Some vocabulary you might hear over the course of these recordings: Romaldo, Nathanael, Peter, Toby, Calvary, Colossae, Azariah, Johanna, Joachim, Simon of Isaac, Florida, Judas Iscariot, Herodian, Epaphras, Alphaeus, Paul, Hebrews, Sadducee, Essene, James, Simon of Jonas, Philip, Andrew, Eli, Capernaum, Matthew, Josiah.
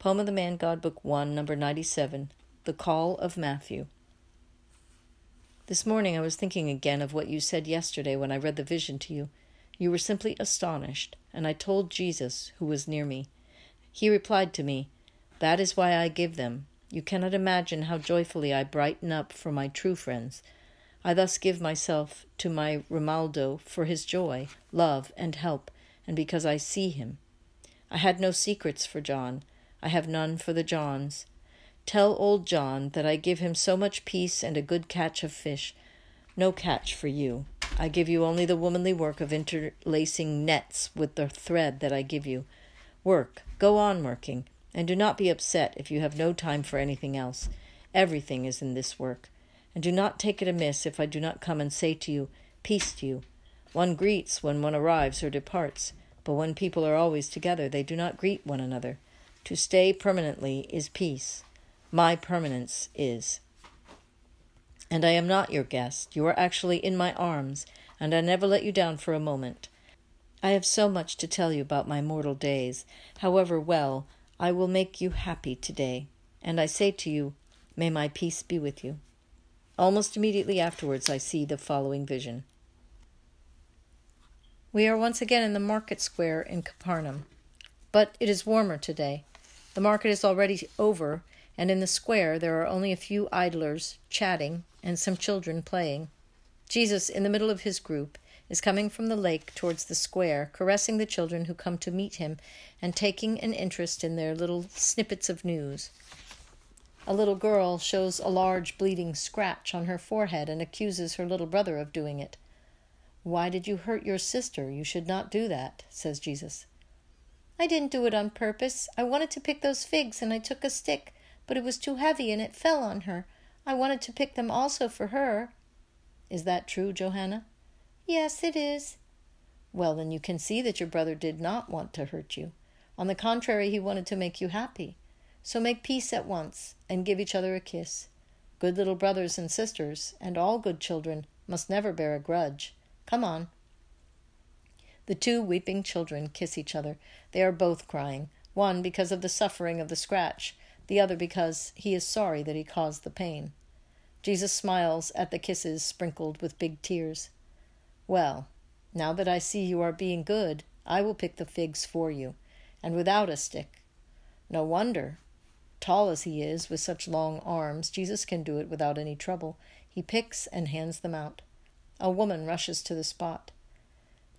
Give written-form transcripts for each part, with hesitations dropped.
Poem of the Man God, Book 1, number 97, The Call of Matthew. This morning I was thinking again of what you said yesterday when I read the vision to you. You were simply astonished, and I told Jesus, who was near me. He replied to me, "That is why I give them. You cannot imagine how joyfully I brighten up for my true friends. I thus give myself to my Romaldo for his joy, love, and help, and because I see him. I had no secrets for John. I have none for the Johns. Tell old John that I give him so much peace and a good catch of fish. No catch for you. I give you only the womanly work of interlacing nets with the thread that I give you. Work, go on working, and do not be upset if you have no time for anything else. Everything is in this work. And do not take it amiss if I do not come and say to you, 'Peace to you.' One greets when one arrives or departs, but when people are always together, they do not greet one another. To stay permanently is peace. My permanence is. And I am not your guest. You are actually in my arms, and I never let you down for a moment. I have so much to tell you about my mortal days. However well, I will make you happy today. And I say to you, may my peace be with you." Almost immediately afterwards, I see the following vision. We are once again in the market square in Capernaum, but it is warmer today. The market is already over, and in the square there are only a few idlers chatting and some children playing. Jesus, in the middle of his group, is coming from the lake towards the square, caressing the children who come to meet him and taking an interest in their little snippets of news. A little girl shows a large bleeding scratch on her forehead and accuses her little brother of doing it. "Why did you hurt your sister? You should not do that," says Jesus. "I didn't do it on purpose. I wanted to pick those figs, and I took a stick, but it was too heavy, and it fell on her. I wanted to pick them also for her." "Is that true, Johanna?" "Yes, it is." "Well, then you can see that your brother did not want to hurt you. On the contrary, he wanted to make you happy. So make peace at once, and give each other a kiss. Good little brothers and sisters, and all good children, must never bear a grudge. Come on." The two weeping children kiss each other. They are both crying, one because of the suffering of the scratch, the other because he is sorry that he caused the pain. Jesus smiles at the kisses sprinkled with big tears. "Well, now that I see you are being good, I will pick the figs for you, and without a stick. No wonder. Tall as he is, with such long arms, Jesus can do it without any trouble. He picks and hands them out. A woman rushes to the spot.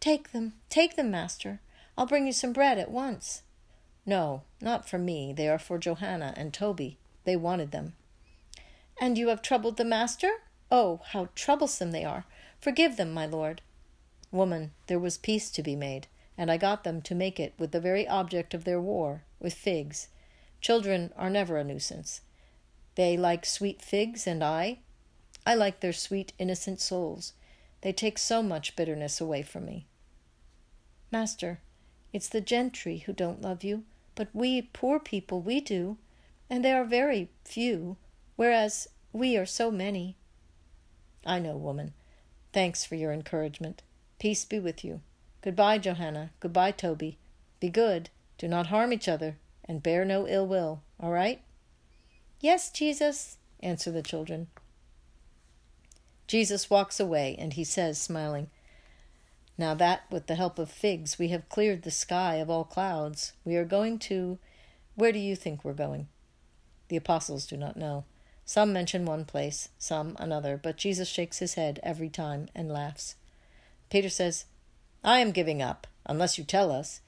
"Take them, Master. I'll bring you some bread at once." "No, not for me. They are for Johanna and Toby. They wanted them." "And you have troubled the Master? Oh, how troublesome they are. Forgive them, my Lord." "Woman, there was peace to be made, and I got them to make it with the very object of their war, with figs. Children are never a nuisance. They like sweet figs, and I like their sweet, innocent souls. They take so much bitterness away from me." "Master, it's the gentry who don't love you, but we poor people, we do, and they are very few, whereas we are so many." "I know, woman. Thanks for your encouragement. Peace be with you. Goodbye, Johanna. Goodbye, Toby. Be good. Do not harm each other, and bear no ill will. All right?" "Yes, Jesus," answer the children. Jesus walks away, and he says, smiling, "Now that, with the help of figs, we have cleared the sky of all clouds, we are going to... Where do you think we're going?" The apostles do not know. Some mention one place, some another, but Jesus shakes his head every time and laughs. Peter says, "I am giving up, unless you tell us.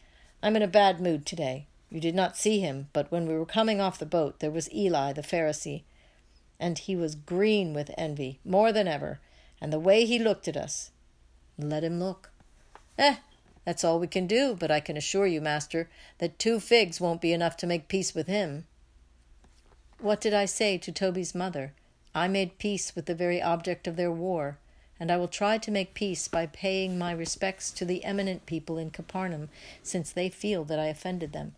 I'm in a bad mood today. You did not see him, but when we were coming off the boat, there was Eli the Pharisee. And he was green with envy, more than ever, and the way he looked at us." "Let him look." That's all we can do, but I can assure you, Master, that 2 figs won't be enough to make peace with him." "What did I say to Toby's mother? I made peace with the very object of their war, and I will try to make peace by paying my respects to the eminent people in Capernaum, since they feel that I offended them.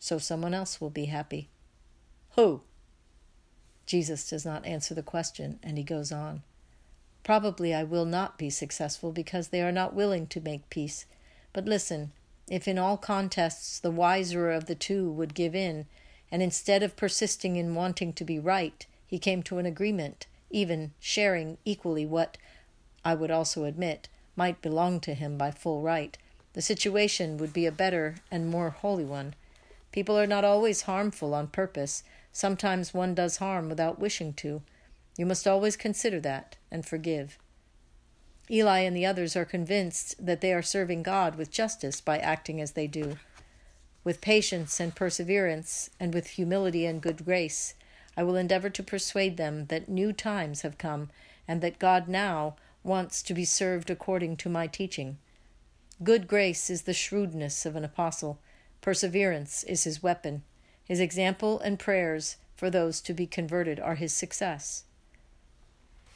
So someone else will be happy." "Who?" Jesus does not answer the question, and he goes on. "Probably I will not be successful because they are not willing to make peace. But listen, if in all contests the wiser of the two would give in, and instead of persisting in wanting to be right, he came to an agreement, even sharing equally what, I would also admit, might belong to him by full right. The situation would be a better and more holy one. People are not always harmful on purpose. Sometimes one does harm without wishing to. You must always consider that and forgive. Eli and the others are convinced that they are serving God with justice by acting as they do, with patience and perseverance, and with humility and good grace. I will endeavor to persuade them that new times have come, and that God now wants to be served according to my teaching. Good grace is the shrewdness of an apostle. Perseverance is his weapon. His example and prayers for those to be converted are his success.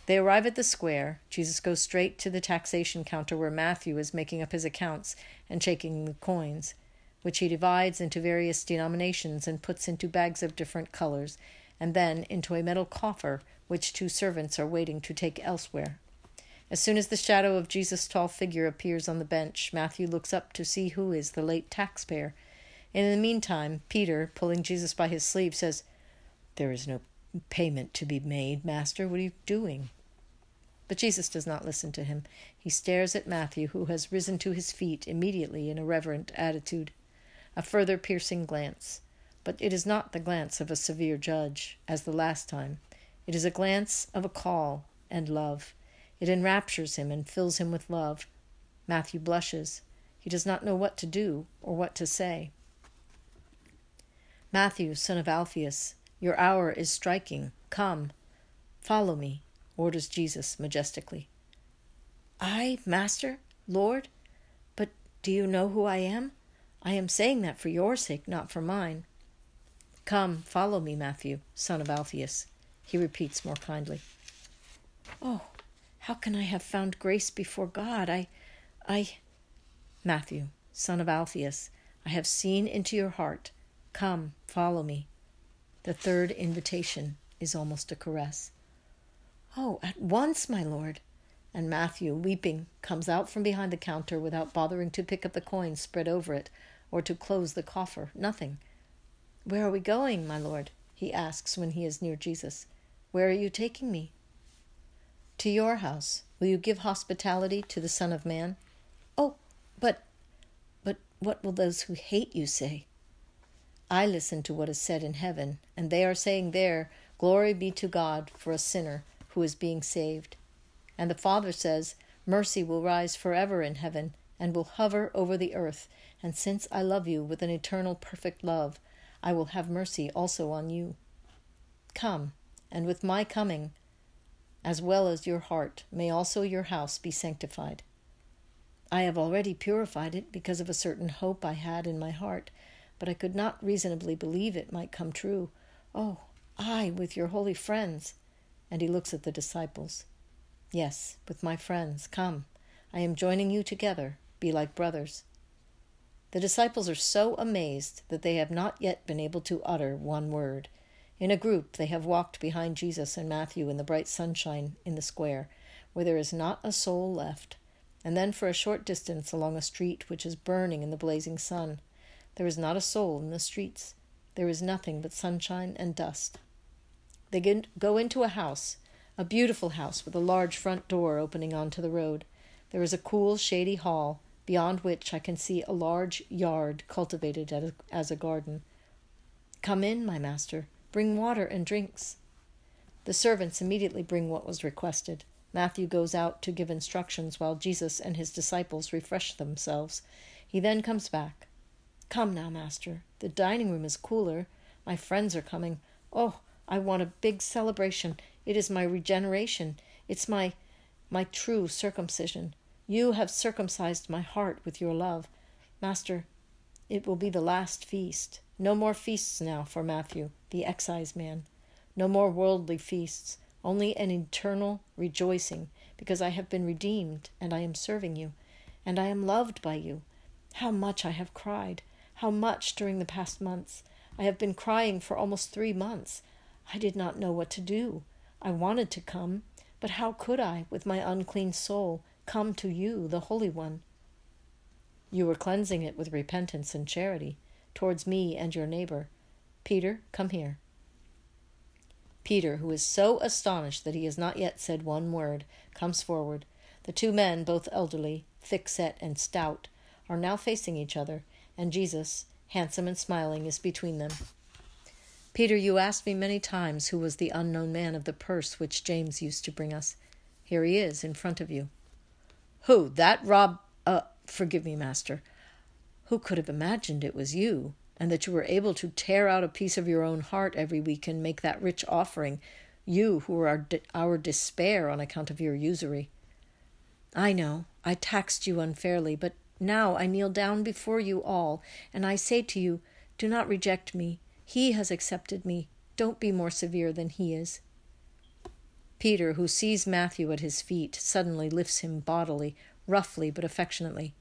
They arrive at the square. Jesus goes straight to the taxation counter where Matthew is making up his accounts and shaking the coins, which he divides into various denominations and puts into bags of different colors, and then into a metal coffer which two servants are waiting to take elsewhere. As soon as the shadow of Jesus' tall figure appears on the bench, Matthew looks up to see who is the late taxpayer. And in the meantime, Peter, pulling Jesus by his sleeve, says, "There is no payment to be made, Master. What are you doing?" But Jesus does not listen to him. He stares at Matthew, who has risen to his feet immediately in a reverent attitude. A further piercing glance. But it is not the glance of a severe judge, as the last time. It is a glance of a call and love. It enraptures him and fills him with love. Matthew blushes. He does not know what to do or what to say. "Matthew, son of Alphaeus, your hour is striking. Come, follow me," orders Jesus majestically. "I, Master, Lord? But do you know who I am? I am saying that for your sake, not for mine." "Come, follow me, Matthew, son of Alphaeus," he repeats more kindly. "Oh, how can I have found grace before God? I, Matthew, son of Alphaeus, I have seen into your heart. Come, follow me." The third invitation is almost a caress. "Oh, at once, my Lord." And Matthew, weeping, comes out from behind the counter without bothering to pick up the coins spread over it or to close the coffer. Nothing. "Where are we going, my Lord?" he asks when he is near Jesus. "Where are you taking me?" "To your house. Will you give hospitality to the Son of Man?" "Oh, but what will those who hate you say?" "I listen to what is said in heaven, and they are saying there, 'Glory be to God for a sinner who is being saved.' And the Father says, 'Mercy will rise forever in heaven and will hover over the earth. And since I love you with an eternal perfect love, I will have mercy also on you. Come, and with my coming, as well as your heart, may also your house be sanctified. I have already purified it because of a certain hope I had in my heart, but I could not reasonably believe it might come true. Oh, I with your holy friends." And he looks at the disciples. "Yes, with my friends, come. I am joining you together. Be like brothers." The disciples are so amazed that they have not yet been able to utter one word. In a group, they have walked behind Jesus and Matthew in the bright sunshine in the square, where there is not a soul left, and then for a short distance along a street which is burning in the blazing sun. There is not a soul in the streets. There is nothing but sunshine and dust. They go into a house, a beautiful house with a large front door opening onto the road. There is a cool, shady hall, beyond which I can see a large yard cultivated as a garden. "Come in, my master. Bring water and drinks." The servants immediately bring what was requested. Matthew goes out to give instructions while Jesus and his disciples refresh themselves. He then comes back. "Come now, master. The dining room is cooler. My friends are coming. Oh, I want a big celebration. It is my regeneration. It's my true circumcision. You have circumcised my heart with your love. Master, it will be the last feast. No more feasts now for Matthew, the exciseman. No more worldly feasts, only an eternal rejoicing, because I have been redeemed, and I am serving you, and I am loved by you. How much I have cried, how much during the past months. I have been crying for almost 3 months. I did not know what to do. I wanted to come, but how could I, with my unclean soul, come to you, the Holy One? You were cleansing it with repentance and charity towards me and your neighbor. Peter, come here. Peter, who is so astonished that he has not yet said one word, comes forward. The two men, both elderly, thick-set and stout, are now facing each other, and Jesus, handsome and smiling, is between them. Peter, you asked me many times who was the unknown man of the purse which James used to bring us. Here he is, in front of you. Who, that forgive me, master. Who could have imagined it was you, and that you were able to tear out a piece of your own heart every week and make that rich offering, you who are our despair on account of your usury? I know, I taxed you unfairly, but now I kneel down before you all, and I say to you, do not reject me. He has accepted me. Don't be more severe than he is. Peter, who sees Matthew at his feet, suddenly lifts him bodily, roughly but affectionately.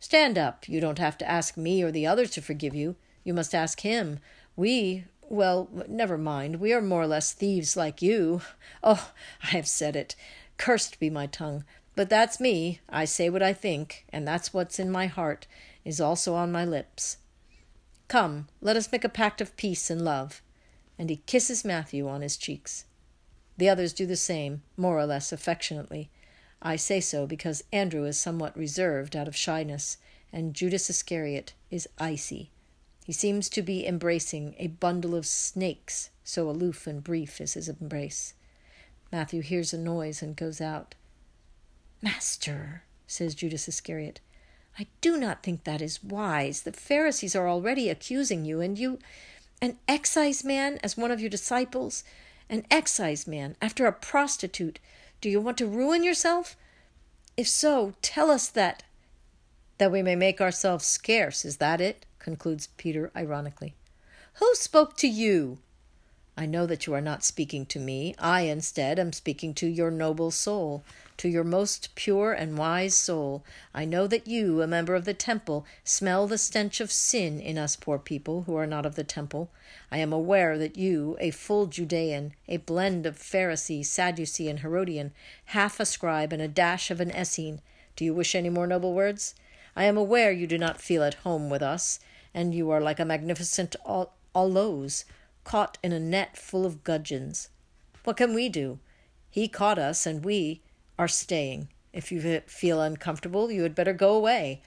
Stand up. You don't have to ask me or the others to forgive you. You must ask him. Well, never mind. We are more or less thieves like you. Oh, I have said it. Cursed be my tongue. But that's me. I say what I think, and that's what's in my heart, is also on my lips. Come, let us make a pact of peace and love. And he kisses Matthew on his cheeks. The others do the same, more or less affectionately. I say so because Andrew is somewhat reserved out of shyness, and Judas Iscariot is icy. He seems to be embracing a bundle of snakes, so aloof and brief is his embrace. Matthew hears a noise and goes out. Master, says Judas Iscariot, I do not think that is wise. The Pharisees are already accusing you, an exciseman, as one of your disciples, an exciseman, after a prostitute. Do you want to ruin yourself? If so, tell us that we may make ourselves scarce. Is that it? Concludes Peter ironically. Who spoke to you? I know that you are not speaking to me. I instead am speaking to your noble soul, to your most pure and wise soul. I know that you, a member of the temple, smell the stench of sin in us poor people who are not of the temple. I am aware that you, a full Judean, a blend of Pharisee, Sadducee, and Herodian, half a scribe and a dash of an Essene. Do you wish any more noble words? I am aware you do not feel at home with us, and you are like a magnificent aloes, caught in a net full of gudgeons. What can we do? He caught us, and we are staying. If you feel uncomfortable, you had better go away.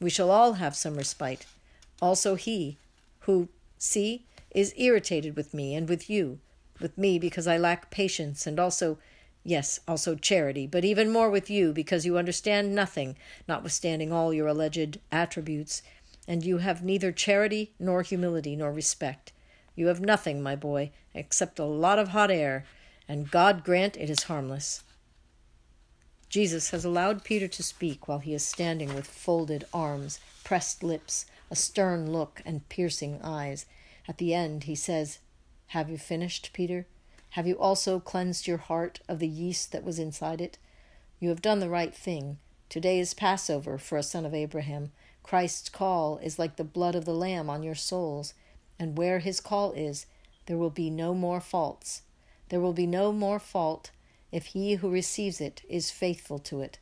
We shall all have some respite. Also he, who, see, is irritated with me and with you. With me because I lack patience and also charity, but even more with you because you understand nothing, notwithstanding all your alleged attributes, and you have neither charity nor humility nor respect. You have nothing, my boy, except a lot of hot air, and God grant it is harmless. Jesus has allowed Peter to speak while he is standing with folded arms, pressed lips, a stern look, and piercing eyes. At the end, he says, Have you finished, Peter? Have you also cleansed your heart of the yeast that was inside it? You have done the right thing. Today is Passover for a son of Abraham. Christ's call is like the blood of the Lamb on your souls. And where his call is, there will be no more faults. There will be no more fault if he who receives it is faithful to it.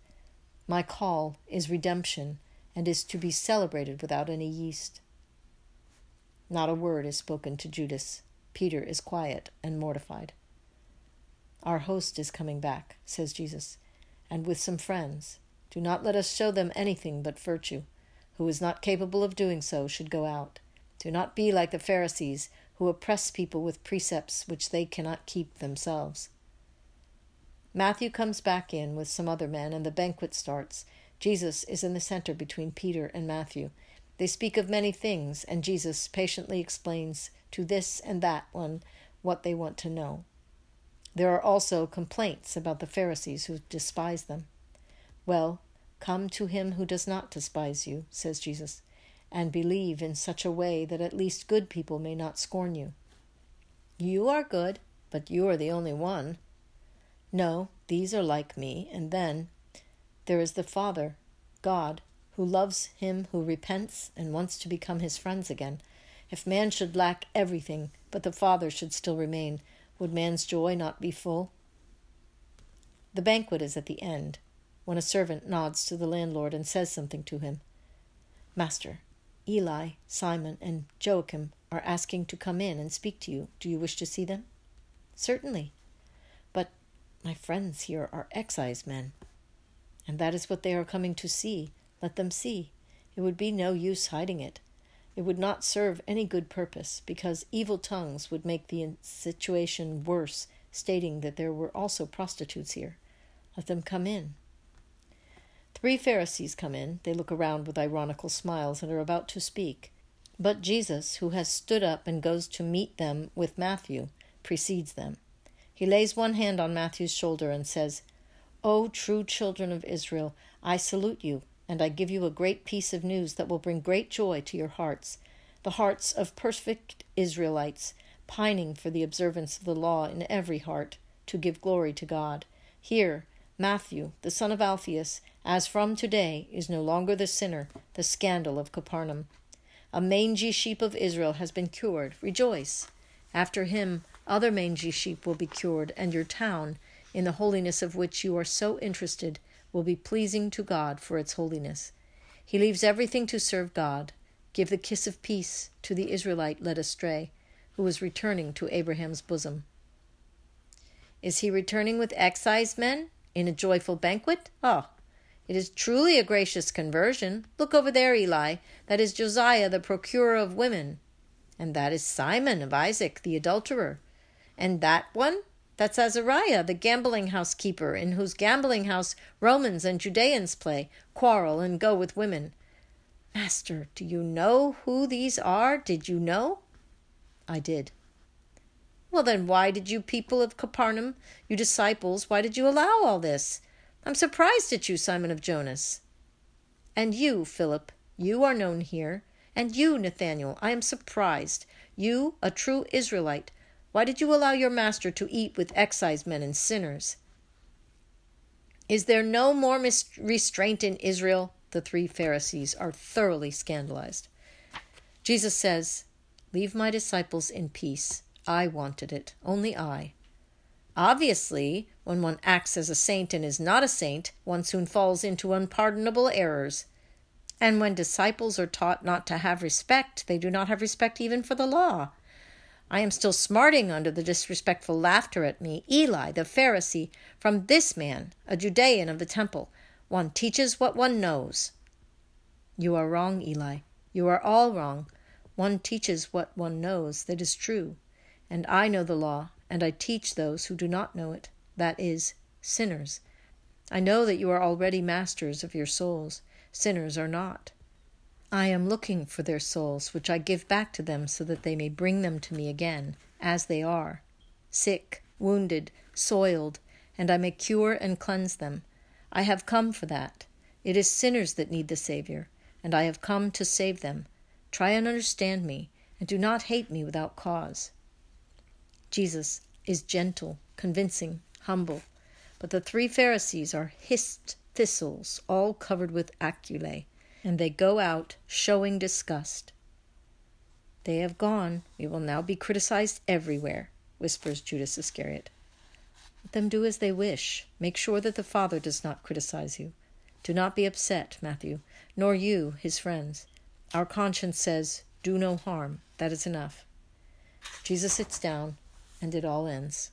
My call is redemption and is to be celebrated without any yeast. Not a word is spoken to Judas. Peter is quiet and mortified. Our host is coming back, says Jesus, and with some friends. Do not let us show them anything but virtue. Who is not capable of doing so should go out. Do not be like the Pharisees, who oppress people with precepts which they cannot keep themselves. Matthew comes back in with some other men, and the banquet starts. Jesus is in the center between Peter and Matthew. They speak of many things, and Jesus patiently explains to this and that one what they want to know. There are also complaints about the Pharisees who despise them. Well, come to him who does not despise you, says Jesus, and believe in such a way that at least good people may not scorn you. You are good, but you are the only one. No, these are like me, and then there is the Father, God, who loves him who repents and wants to become his friends again. If man should lack everything, but the Father should still remain, would man's joy not be full? The banquet is at the end, when a servant nods to the landlord and says something to him. Master, Eli, Simon, and Joachim are asking to come in and speak to you. Do you wish to see them? Certainly. But my friends here are excise men, and that is what they are coming to see. Let them see. It would be no use hiding it. It would not serve any good purpose, because evil tongues would make the situation worse, stating that there were also prostitutes here. Let them come in. 3 Pharisees come in. They look around with ironical smiles and are about to speak. But Jesus, who has stood up and goes to meet them with Matthew, precedes them. He lays one hand on Matthew's shoulder and says, "O true children of Israel, I salute you, and I give you a great piece of news that will bring great joy to your hearts, the hearts of perfect Israelites, pining for the observance of the law in every heart, to give glory to God. Here, Matthew, the son of Alphaeus, as from today, is no longer the sinner, the scandal of Capernaum. A mangy sheep of Israel has been cured. Rejoice! After him, other mangy sheep will be cured, and your town, in the holiness of which you are so interested, will be pleasing to God for its holiness. He leaves everything to serve God. Give the kiss of peace to the Israelite led astray, who is returning to Abraham's bosom." Is he returning with excise men? In a joyful banquet? Oh, it is truly a gracious conversion. Look over there, Eli. That is Josiah, the procurer of women. And that is Simon of Isaac, the adulterer. And that one? That's Azariah, the gambling house keeper, in whose gambling house Romans and Judeans play, quarrel, and go with women. Master, do you know who these are? Did you know? I did. Well, then why did you people of Capernaum, you disciples, why did you allow all this? I'm surprised at you, Simon of Jonas. And you, Philip, you are known here. And you, Nathanael, I am surprised. You, a true Israelite, why did you allow your master to eat with excise men and sinners? Is there no more restraint in Israel? The 3 Pharisees are thoroughly scandalized. Jesus says, "Leave my disciples in peace. I wanted it, only I." Obviously, when one acts as a saint and is not a saint, one soon falls into unpardonable errors. And when disciples are taught not to have respect, they do not have respect even for the law. I am still smarting under the disrespectful laughter at me, Eli, the Pharisee, from this man, a Judean of the temple. One teaches what one knows. You are wrong, Eli. You are all wrong. One teaches what one knows, that is true. And I know the law, and I teach those who do not know it, that is, sinners. I know that you are already masters of your souls. Sinners are not. I am looking for their souls, which I give back to them so that they may bring them to me again, as they are, sick, wounded, soiled, and I may cure and cleanse them. I have come for that. It is sinners that need the Savior, and I have come to save them. Try and understand me, and do not hate me without cause. Jesus is gentle, convincing, humble, but the 3 Pharisees are hissed thistles, all covered with aculae, and they go out showing disgust. "They have gone. We will now be criticized everywhere," whispers Judas Iscariot. Let them do as they wish. Make sure that the Father does not criticize you. Do not be upset, Matthew, nor you, his friends. Our conscience says, do no harm. That is enough. Jesus sits down, and it all ends.